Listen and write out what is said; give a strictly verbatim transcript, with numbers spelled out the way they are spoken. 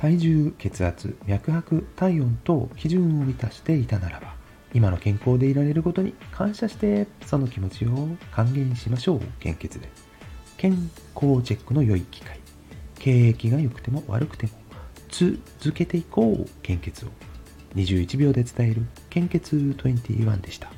体重、血圧、脈拍、体温等基準を満たしていたならば、今の健康でいられることに感謝してその気持ちを還元しましょう。献血で健康チェックの良い機会、経液が良くても悪くても続けていこう。献血をにじゅういちびょうで伝える献血にじゅういちでした。